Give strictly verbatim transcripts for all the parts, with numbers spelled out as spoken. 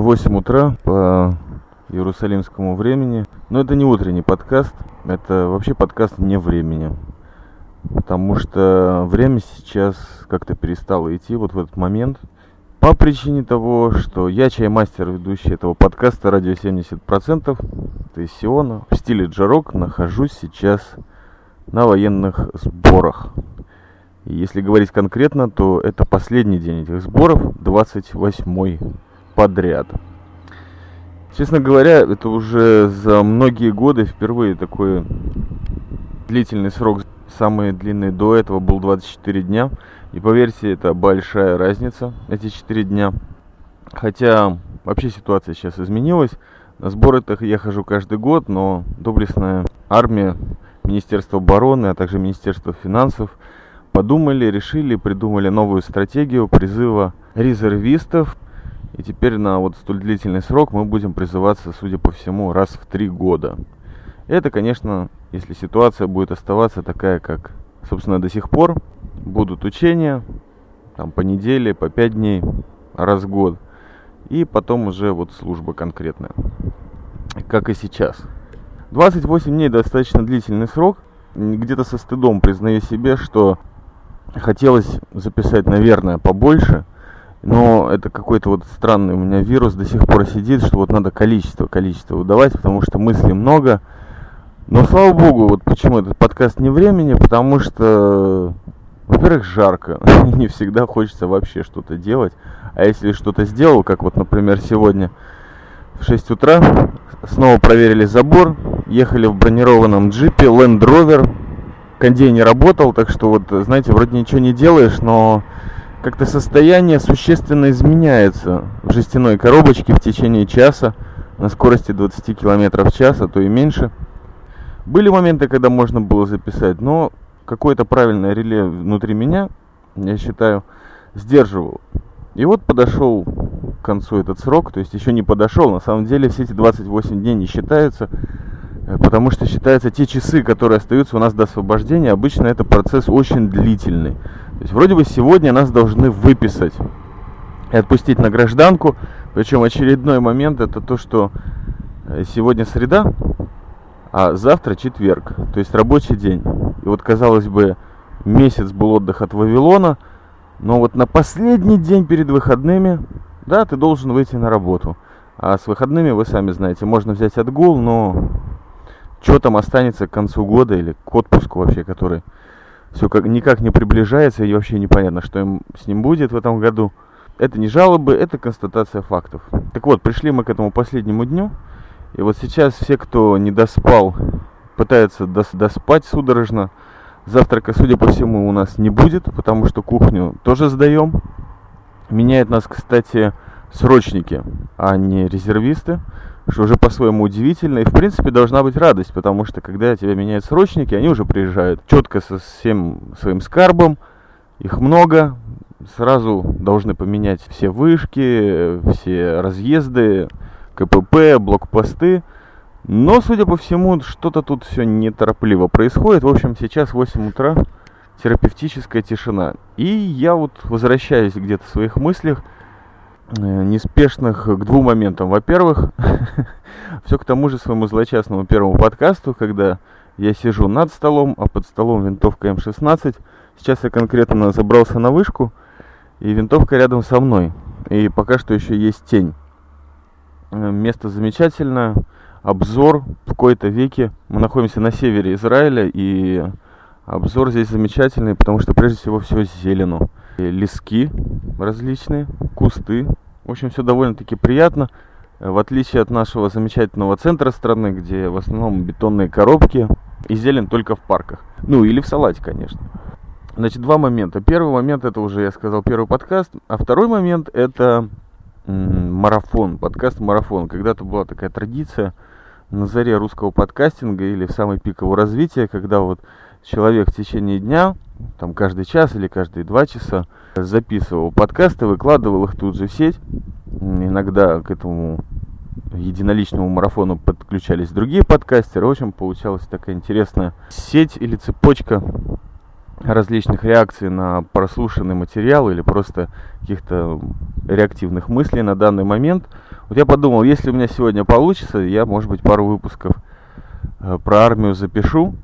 восемь утра по иерусалимскому времени. Но это не утренний подкаст, это вообще подкаст не времени. Потому что время сейчас как-то перестало идти вот в этот момент. По причине того, что я чаймастер, ведущий этого подкаста «Радио семьдесят процентов», из Сиона, в стиле джарок, нахожусь сейчас на военных сборах. И если говорить конкретно, то это последний день этих сборов, двадцать восьмой подряд. Честно говоря, это уже за многие годы впервые такой длительный срок. Самый длинный до этого был двадцать четыре дня. И поверьте, это большая разница, эти четыре дня. Хотя вообще ситуация сейчас изменилась. На сборы-то я хожу каждый год, но доблестная армия, Министерство обороны, а также Министерство финансов подумали, решили, придумали новую стратегию призыва резервистов. И теперь на вот столь длительный срок мы будем призываться, судя по всему, раз в три года. Это, конечно, если ситуация будет оставаться такая, как, собственно, до сих пор. Будут учения, там, по неделе, по пять дней, раз в год. И потом уже вот служба конкретная, как и сейчас. двадцать восемь дней достаточно длительный срок. Где-то со стыдом признаю себе, что хотелось записать, наверное, побольше. Но это какой-то вот странный у меня вирус до сих пор сидит, что вот надо количество, количество выдавать, потому что мыслей много. Но, слава богу, вот почему этот подкаст не времени, потому что, во-первых, жарко, не всегда хочется вообще что-то делать. А если что-то сделал, как вот, например, сегодня в шесть утра, снова проверили забор, ехали в бронированном джипе, Land Rover, кондей не работал, так что вот, знаете, вроде ничего не делаешь, но как-то состояние существенно изменяется в жестяной коробочке в течение часа на скорости двадцать километров в час, а то и меньше. Были моменты, когда можно было записать, но какое-то правильное реле внутри меня, я считаю, сдерживал. И вот подошел к концу этот срок, то есть еще не подошел, на самом деле все эти двадцать восемь дней не считаются, потому что считаются те часы, которые остаются у нас до освобождения, обычно это процесс очень длительный. То есть вроде бы сегодня нас должны выписать и отпустить на гражданку, причем очередной момент это то, что сегодня среда, а завтра четверг, то есть рабочий день. И вот, казалось бы, месяц был отдых от Вавилона, но вот на последний день перед выходными, да, ты должен выйти на работу. А с выходными, вы сами знаете, можно взять отгул, но что там останется к концу года или к отпуску вообще, который все как, никак не приближается и вообще непонятно, что им, с ним будет в этом году. Это не жалобы, это констатация фактов. Так вот, пришли мы к этому последнему дню. И вот сейчас все, кто не доспал, пытаются дос- доспать судорожно. Завтрака, судя по всему, у нас не будет, потому что кухню тоже сдаем. Меняют нас, кстати, срочники, а не резервисты, что уже по-своему удивительно. И, в принципе, должна быть радость, потому что, когда тебя меняют срочники, они уже приезжают четко со всем своим скарбом. Их много. Сразу должны поменять все вышки, все разъезды, КПП, блокпосты. Но, судя по всему, что-то тут все неторопливо происходит. В общем, сейчас восемь утра, терапевтическая тишина. И я вот возвращаюсь где-то в своих мыслях э, неспешных к двум моментам. Во-первых, все к тому же своему злочастному первому подкасту, когда я сижу над столом, а под столом винтовка эм шестнадцать. Сейчас я конкретно забрался на вышку, и винтовка рядом со мной. И пока что еще есть тень. Место замечательное, обзор в какой-то веке. Мы находимся на севере Израиля, и обзор здесь замечательный, потому что прежде всего все зелено. И лески различные, кусты. В общем, все довольно-таки приятно, в отличие от нашего замечательного центра страны, где в основном бетонные коробки и зелень только в парках. Ну, или в салате, конечно. Значит, два момента. Первый момент, это уже, я сказал, первый подкаст, а второй момент, это марафон, подкаст «Марафон». Когда-то была такая традиция на заре русского подкастинга или в самый пик его развития, когда вот человек в течение дня, там каждый час или каждые два часа записывал подкасты, выкладывал их тут же в сеть. Иногда к этому единоличному марафону подключались другие подкастеры. В общем, получалась такая интересная сеть или цепочка различных реакций на прослушанный материал или просто каких-то реактивных мыслей на данный момент. Вот я подумал, если у меня сегодня получится, я, может быть, пару выпусков про армию запишу,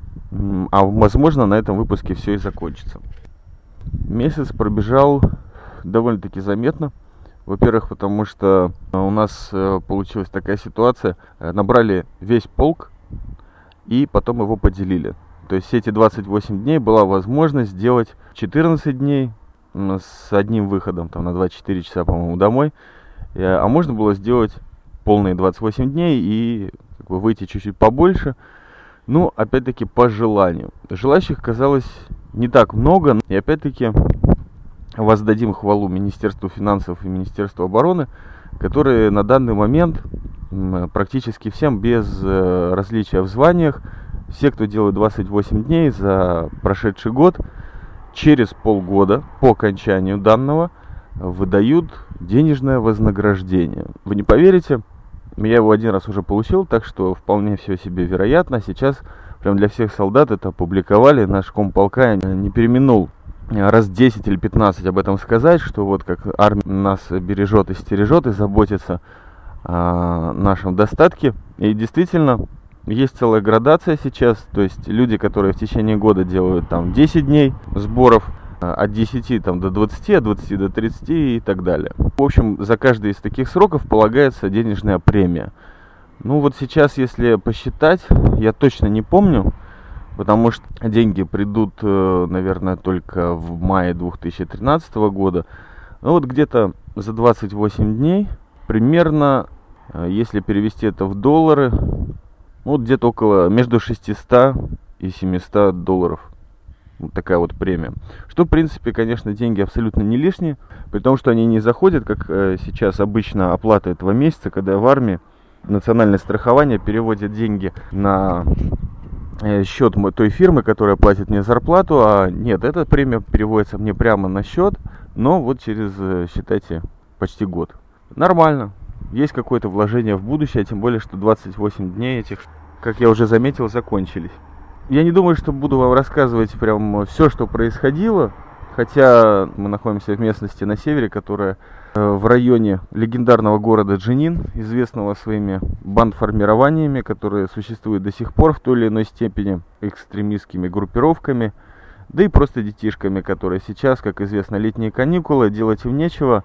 а возможно, на этом выпуске все и закончится. Месяц пробежал довольно-таки заметно. Во-первых, потому что у нас получилась такая ситуация. Набрали весь полк и потом его поделили. То есть эти двадцать восемь дней была возможность сделать четырнадцать дней с одним выходом, там на двадцать четыре часа, по-моему, домой. А можно было сделать полные двадцать восемь дней и как бы выйти чуть-чуть побольше. Ну, опять-таки, по желанию. Желающих оказалось не так много. И опять-таки, воздадим хвалу Министерству финансов и Министерству обороны, которые на данный момент практически всем, без различия в званиях, все, кто делает двадцать восемь дней за прошедший год, через полгода по окончанию данного выдают денежное вознаграждение. Вы не поверите, я его один раз уже получил, так что вполне все себе вероятно. Сейчас прям для всех солдат это опубликовали. Наш комполка не переминул раз десять или пятнадцать об этом сказать, что вот как армия нас бережет и стережет и заботится о нашем достатке. И действительно, есть целая градация сейчас, то есть люди, которые в течение года делают там десять дней сборов, от десяти там до двадцати, от двадцати до тридцати и так далее. В общем, за каждый из таких сроков полагается денежная премия. Ну вот сейчас, если посчитать, я точно не помню, потому что деньги придут, наверное, только в мае две тысячи тринадцатого года. Ну вот где-то за двадцать восемь дней, примерно, если перевести это в доллары, вот где-то около между шестьсот и семьюстами долларов. Вот такая вот премия. Что, в принципе, конечно, деньги абсолютно не лишние, при том, что они не заходят, как сейчас обычно оплата этого месяца, когда в армии национальное страхование переводит деньги на счет той фирмы, которая платит мне зарплату, а нет, эта премия переводится мне прямо на счет, но вот через, считайте, почти год. Нормально, есть какое-то вложение в будущее, тем более, что двадцать восемь дней этих, как я уже заметил, закончились. Я не думаю, что буду вам рассказывать прям все, что происходило, хотя мы находимся в местности на севере, которая в районе легендарного города Дженин, известного своими бандформированиями, которые существуют до сих пор в той или иной степени, экстремистскими группировками, да и просто детишками, которые сейчас, как известно, летние каникулы, делать им нечего,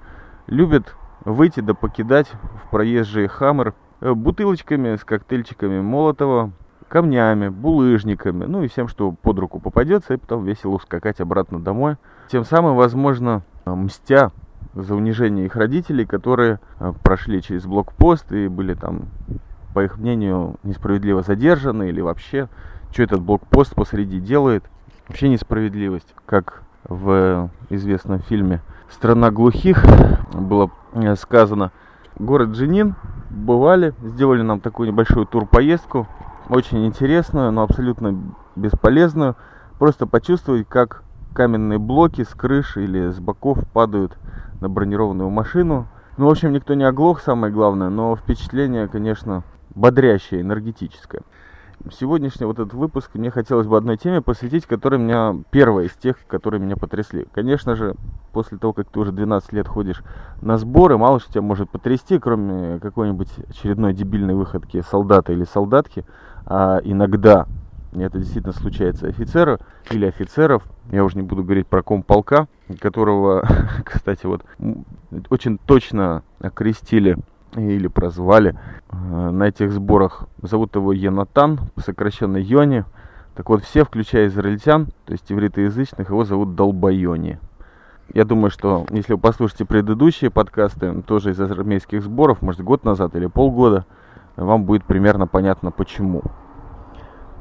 любят выйти да покидать в проезжие хаммер бутылочками с коктейльчиками Молотова, камнями, булыжниками, ну и всем, что под руку попадется, и потом весело ускакать обратно домой, тем самым, возможно, мстя за унижение их родителей, которые прошли через блокпост и были там, по их мнению, несправедливо задержаны, или вообще, что этот блокпост посреди делает. Вообще несправедливость, как в известном фильме «Страна глухих» было сказано. Город Дженин бывали, сделали нам такую небольшую турпоездку, очень интересную, но абсолютно бесполезную. Просто почувствовать, как каменные блоки с крыш или с боков падают на бронированную машину. Ну, в общем, никто не оглох, самое главное, но впечатление, конечно, бодрящее, энергетическое. Сегодняшний вот этот выпуск мне хотелось бы одной теме посвятить, которая меня первая из тех, которые меня потрясли. Конечно же, после того, как ты уже двенадцать лет ходишь на сборы, мало что тебя может потрясти, кроме какой-нибудь очередной дебильной выходки солдата или солдатки. А иногда, и это действительно случается, офицеры или офицеров, я уже не буду говорить про комполка, которого, кстати, вот очень точно окрестили или прозвали на этих сборах. Зовут его Йонатан, сокращенно Йони. Так вот, все, включая израильтян, то есть ивритоязычных, его зовут Долбойони. Я думаю, что если вы послушаете предыдущие подкасты, тоже из армейских сборов, может, год назад или полгода, вам будет примерно понятно, почему.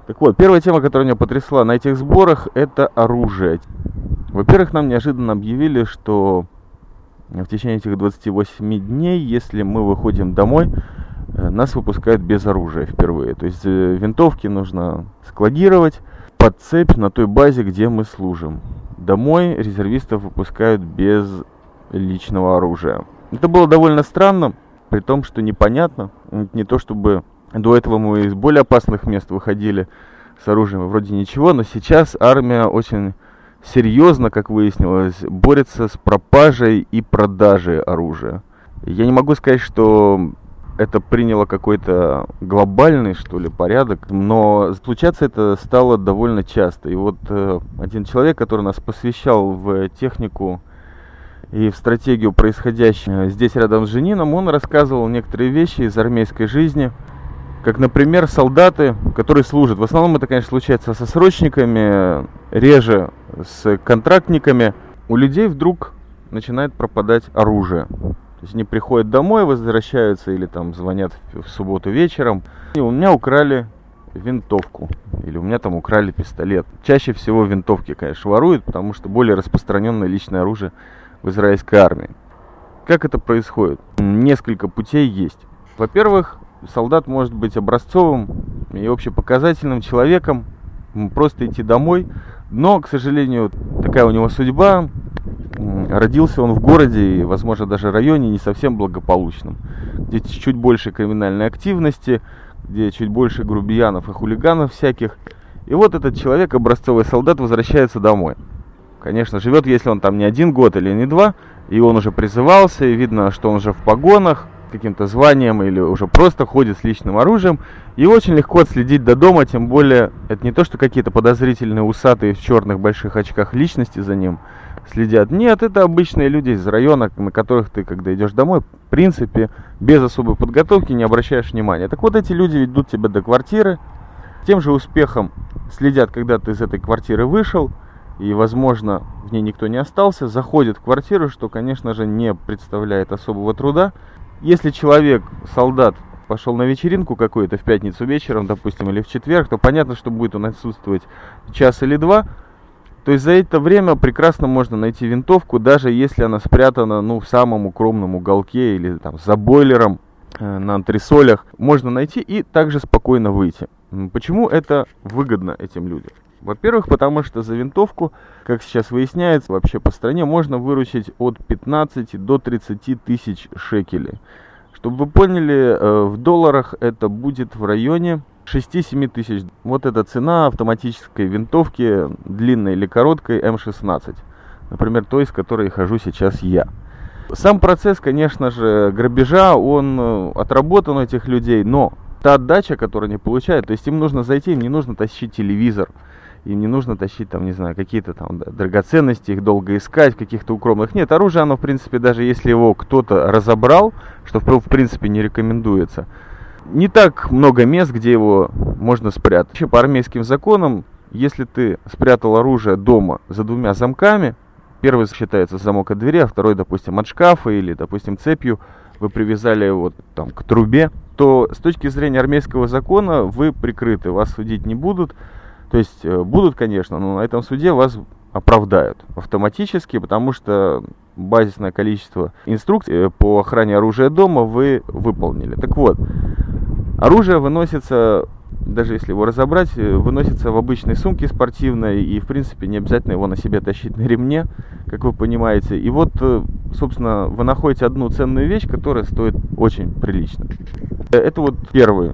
Так вот, первая тема, которая меня потрясла на этих сборах, это оружие. Во-первых, нам неожиданно объявили, что в течение этих двадцати восьми дней, если мы выходим домой, нас выпускают без оружия впервые. То есть винтовки нужно складировать под цепь на той базе, где мы служим. Домой резервистов выпускают без личного оружия. Это было довольно странно, при том, что непонятно. Не то чтобы до этого мы из более опасных мест выходили с оружием, вроде ничего, но сейчас армия очень серьезно, как выяснилось, борется с пропажей и продажей оружия. Я не могу сказать, что это приняло какой-то глобальный, что ли, порядок, но случаться это стало довольно часто. И вот э, один человек, который нас посвящал в технику и в стратегию происходящего здесь рядом с Дженином, он рассказывал некоторые вещи из армейской жизни, как, например, солдаты, которые служат. В основном это, конечно, случается со срочниками, реже с контрактниками. У людей вдруг начинает пропадать оружие. То есть они приходят домой, возвращаются или там звонят в субботу вечером. И у меня украли винтовку. Или у меня там украли пистолет. Чаще всего винтовки, конечно, воруют, потому что более распространенное личное оружие в израильской армии. Как это происходит? Несколько путей есть. Во-первых, солдат может быть образцовым и общепоказательным человеком, просто идти домой. Но, к сожалению, такая у него судьба. Родился он в городе и, возможно, даже районе не совсем благополучном, где чуть больше криминальной активности, где чуть больше грубиянов и хулиганов всяких. И вот этот человек, образцовый солдат, возвращается домой. Конечно, живет, если он там не один год или не два, и он уже призывался, и видно, что он уже в погонах, каким-то званием или уже просто ходит с личным оружием, и очень легко отследить до дома, тем более это не то, что какие-то подозрительные усатые в черных больших очках личности за ним следят. Нет, это обычные люди из района, на которых ты, когда идешь домой, в принципе, без особой подготовки не обращаешь внимания. Так вот, эти люди ведут тебя до квартиры, тем же успехом следят, когда ты из этой квартиры вышел, и, возможно, в ней никто не остался, заходят в квартиру, что, конечно же, не представляет особого труда. Если человек, солдат, пошел на вечеринку какую-то в пятницу вечером, допустим, или в четверг, то понятно, что будет он отсутствовать час или два. То есть за это время прекрасно можно найти винтовку, даже если она спрятана, ну, в самом укромном уголке или там за бойлером, э, на антресолях. Можно найти и также спокойно выйти. Почему это выгодно этим людям? Во-первых, потому что за винтовку, как сейчас выясняется, вообще по стране можно выручить от пятнадцати до тридцати тысяч шекелей. Чтобы вы поняли, в долларах это будет в районе шести-семи тысяч. Вот эта цена автоматической винтовки, длинной или короткой, эм шестнадцать. Например, той, с которой хожу сейчас я. Сам процесс, конечно же, грабежа, он отработан у этих людей, но та отдача, которую они получают, то есть им нужно зайти, им не нужно тащить телевизор. Им не нужно тащить там, не знаю, какие-то там драгоценности, их долго искать, каких-то укромных. Нет, оружие, оно, в принципе, даже если его кто-то разобрал, что, в принципе, не рекомендуется, не так много мест, где его можно спрятать. Вообще, по армейским законам, если ты спрятал оружие дома за двумя замками, первый считается замок от двери, а второй, допустим, от шкафа или, допустим, цепью, вы привязали его там к трубе, то с точки зрения армейского закона вы прикрыты, вас судить не будут. То есть будут, конечно, но на этом суде вас оправдают автоматически, потому что базисное количество инструкций по охране оружия дома вы выполнили. Так вот, оружие выносится, даже если его разобрать, выносится в обычной сумке спортивной, и, в принципе, не обязательно его на себе тащить на ремне, как вы понимаете. И вот, собственно, вы находите одну ценную вещь, которая стоит очень прилично. Это вот первый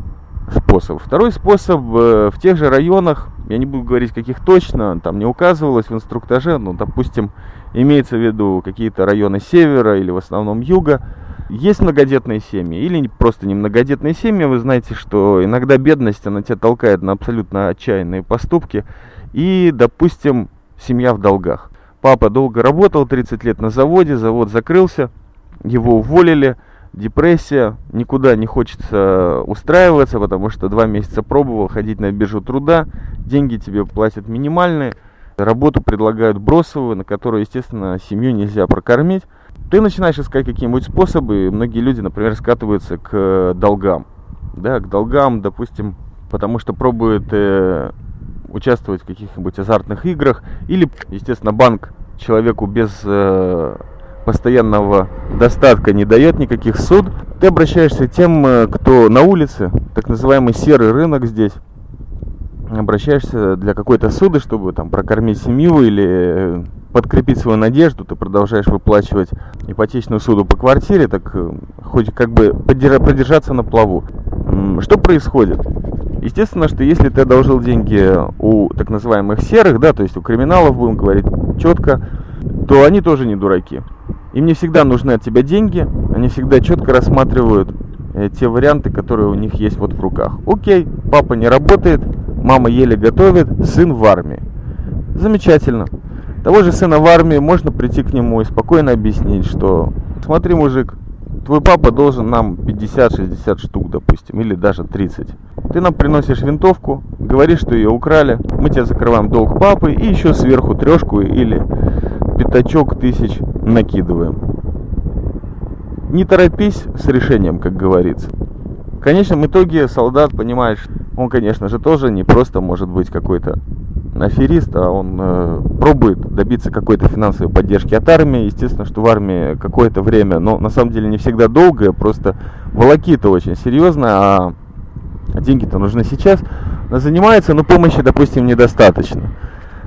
способ. Второй способ в тех же районах, я не буду говорить, каких точно, там не указывалось в инструктаже, но, допустим, имеется в виду какие-то районы севера или в основном юга. Есть многодетные семьи или просто немногодетные семьи, вы знаете, что иногда бедность, она тебя толкает на абсолютно отчаянные поступки. И, допустим, семья в долгах. Папа долго работал, тридцать лет на заводе, завод закрылся, его уволили. Депрессия, никуда не хочется устраиваться, потому что два месяца пробовал ходить на биржу труда, деньги тебе платят минимальные, работу предлагают бросовую, на которую, естественно, семью нельзя прокормить. Ты начинаешь искать какие-нибудь способы, и многие люди, например, скатываются к долгам, да, к долгам, допустим, потому что пробуют э, участвовать в каких-нибудь азартных играх, или, естественно, банк человеку без э, постоянного достатка не дает никаких суд. Ты обращаешься к тем, кто на улице, так называемый серый рынок здесь. Обращаешься для какой-то суды, чтобы там прокормить семью или подкрепить свою надежду. Ты продолжаешь выплачивать ипотечную суду по квартире, так хоть как бы продержаться на плаву. Что происходит? Естественно, что если ты одолжил деньги у так называемых серых, да, то есть у криминалов, будем говорить четко, то они тоже не дураки. Им не всегда нужны от тебя деньги, они всегда четко рассматривают те варианты, которые у них есть вот в руках. Окей, папа не работает, мама еле готовит, сын в армии. Замечательно. Того же сына в армии можно прийти к нему и спокойно объяснить, что смотри, мужик, твой папа должен нам пятьдесят-шестьдесят штук, допустим, или даже тридцать. Ты нам приносишь винтовку, говоришь, что ее украли, мы тебе закрываем долг папы и еще сверху трешку или пятачок тысяч накидываем. Не торопись с решением, как говорится. В конечном итоге солдат понимает, что он, конечно же, тоже не просто может быть какой-то аферист, а он э, пробует добиться какой-то финансовой поддержки от армии. Естественно, что в армии какое-то время, но на самом деле не всегда долгое, просто волокита очень серьезно, а деньги-то нужны сейчас. Она занимается, но помощи, допустим, недостаточно.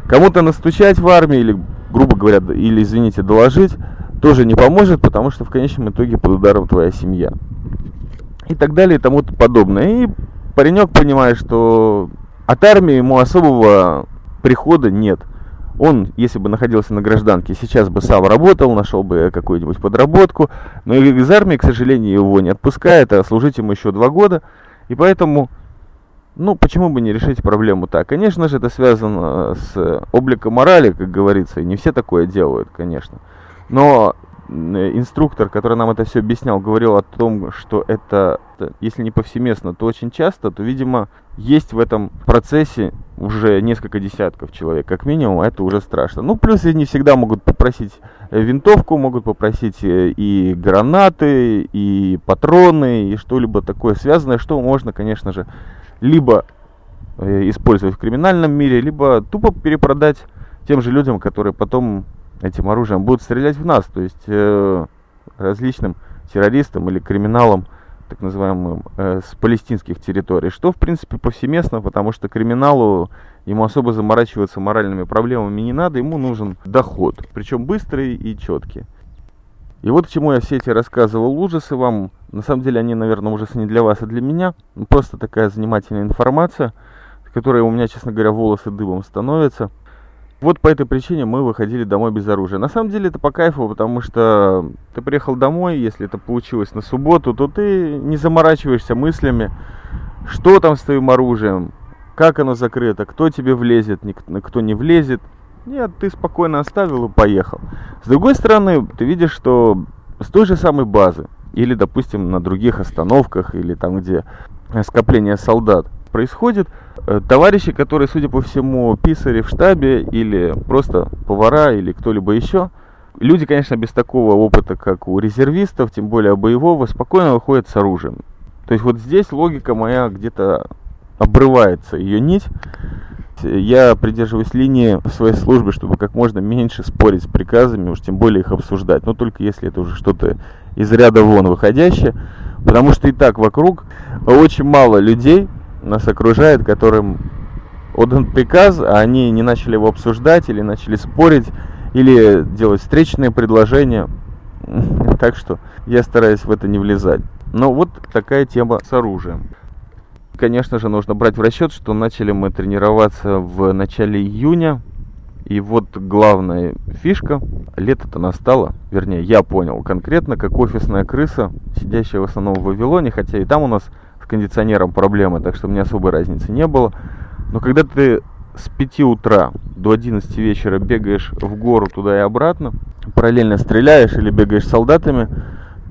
Кому-то настучать в армии или, грубо говоря, или, извините, доложить, тоже не поможет, потому что в конечном итоге под ударом твоя семья. И так далее, и тому подобное. И паренек понимает, что от армии ему особого прихода нет. Он, если бы находился на гражданке, сейчас бы сам работал, нашел бы какую-нибудь подработку. Но из армии, к сожалению, его не отпускает, а служить ему еще два года. И поэтому, ну, почему бы не решить проблему так? Конечно же, это связано с обликом морали, как говорится, и не все такое делают, конечно. Но инструктор, который нам это все объяснял, говорил о том, что это, если не повсеместно, то очень часто, то, видимо, есть в этом процессе уже несколько десятков человек, как минимум, а это уже страшно. Ну, плюс они всегда могут попросить винтовку, могут попросить и гранаты, и патроны, и что-либо такое связанное, что можно, конечно же, либо использовать в криминальном мире, либо тупо перепродать тем же людям, которые потом этим оружием будут стрелять в нас, то есть э, различным террористам или криминалам, так называемым, э, с палестинских территорий, что в принципе повсеместно, потому что криминалу ему особо заморачиваться моральными проблемами не надо, ему нужен доход, причем быстрый и четкий. И вот к чему я все эти рассказывал ужасы вам, на самом деле они, наверное, ужасы не для вас, а для меня, просто такая занимательная информация, которая у меня, честно говоря, волосы дыбом становятся. Вот по этой причине мы выходили домой без оружия. На самом деле это по кайфу, потому что ты приехал домой, если это получилось на субботу, то ты не заморачиваешься мыслями, что там с твоим оружием, как оно закрыто, кто тебе влезет, кто не влезет. Нет, ты спокойно оставил и поехал. С другой стороны, ты видишь, что с той же самой базы, или, допустим, на других остановках, или там, где скопление солдат происходит, товарищи, которые, судя по всему, писари в штабе или просто повара или кто-либо еще, люди, конечно, без такого опыта, как у резервистов, тем более боевого, спокойно выходят с оружием. То есть вот здесь логика моя где-то обрывается, ее нить. Я придерживаюсь линии в своей службе, чтобы как можно меньше спорить с приказами, уж тем более их обсуждать, но только если это уже что-то из ряда вон выходящее, потому что и так вокруг очень мало людей нас окружает, которым отдан приказ, а они не начали его обсуждать, или начали спорить, или делать встречные предложения. Так что я стараюсь в это не влезать. Но вот такая тема с оружием. Конечно же, нужно брать в расчет, что начали мы тренироваться в начале июня. И вот главная фишка, лето-то настало, вернее, я понял конкретно, как офисная крыса, сидящая в основном в Вавилоне, хотя и там у нас с кондиционером проблемы, так что мне особой разницы не было. Но когда ты с пяти утра до одиннадцати вечера бегаешь в гору туда и обратно, параллельно стреляешь или бегаешь с солдатами,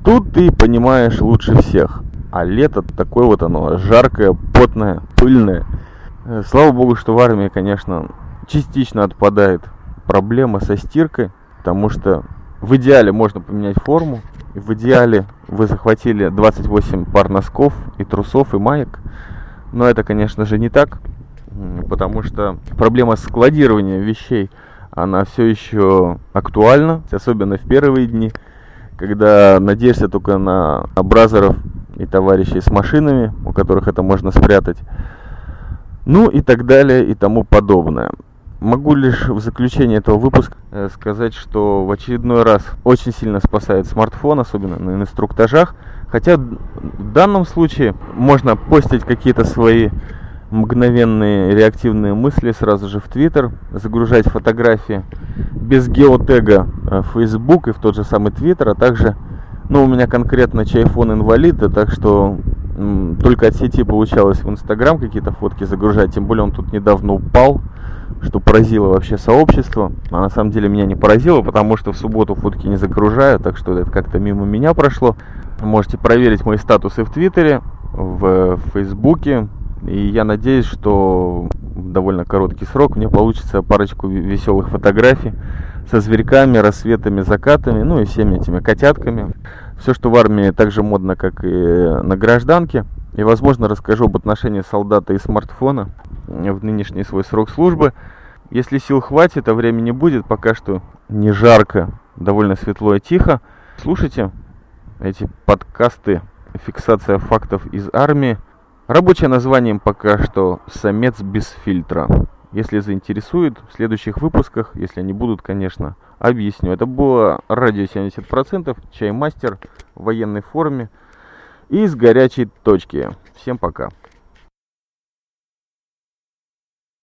тут ты понимаешь лучше всех. А лето такое вот оно, жаркое, потное, пыльное. Слава богу, что в армии, конечно, частично отпадает проблема со стиркой, потому что в идеале можно поменять форму. В идеале вы захватили двадцать восемь пар носков и трусов и маек. Но это, конечно же, не так, потому что проблема складирования вещей, она все еще актуальна, особенно в первые дни, когда надеешься только на бразеров и товарищей с машинами, у которых это можно спрятать. Ну и так далее и тому подобное. Могу лишь в заключение этого выпуска сказать, что в очередной раз очень сильно спасает смартфон, особенно на инструктажах. Хотя в данном случае можно постить какие-то свои мгновенные реактивные мысли сразу же в Twitter, загружать фотографии без геотега в Facebook и в тот же самый Twitter, а также Ну, у меня конкретно чайфон инвалида, так что м, только от сети получалось в Instagram какие-то фотки загружать. Тем более он тут недавно упал, что поразило вообще сообщество. А на самом деле меня не поразило, потому что в субботу фотки не загружаю, так что это как-то мимо меня прошло. Можете проверить мои статусы в Твиттере, в Фейсбуке. И я надеюсь, что в довольно короткий срок мне получится парочку веселых фотографий со зверьками, рассветами, закатами, ну и всеми этими котятками. Все, что в армии, так же модно, как и на гражданке. И, возможно, расскажу об отношении солдата и смартфона в нынешний свой срок службы. Если сил хватит, а времени будет, пока что не жарко, довольно светло и тихо. Слушайте эти подкасты «Фиксация фактов из армии». Рабочее название пока что «Самец без фильтра». Если заинтересует, в следующих выпусках, если они будут, конечно, объясню. Это было «Радио семьдесят процентов», «Чаймастер» в военной форме и с горячей точки. Всем пока.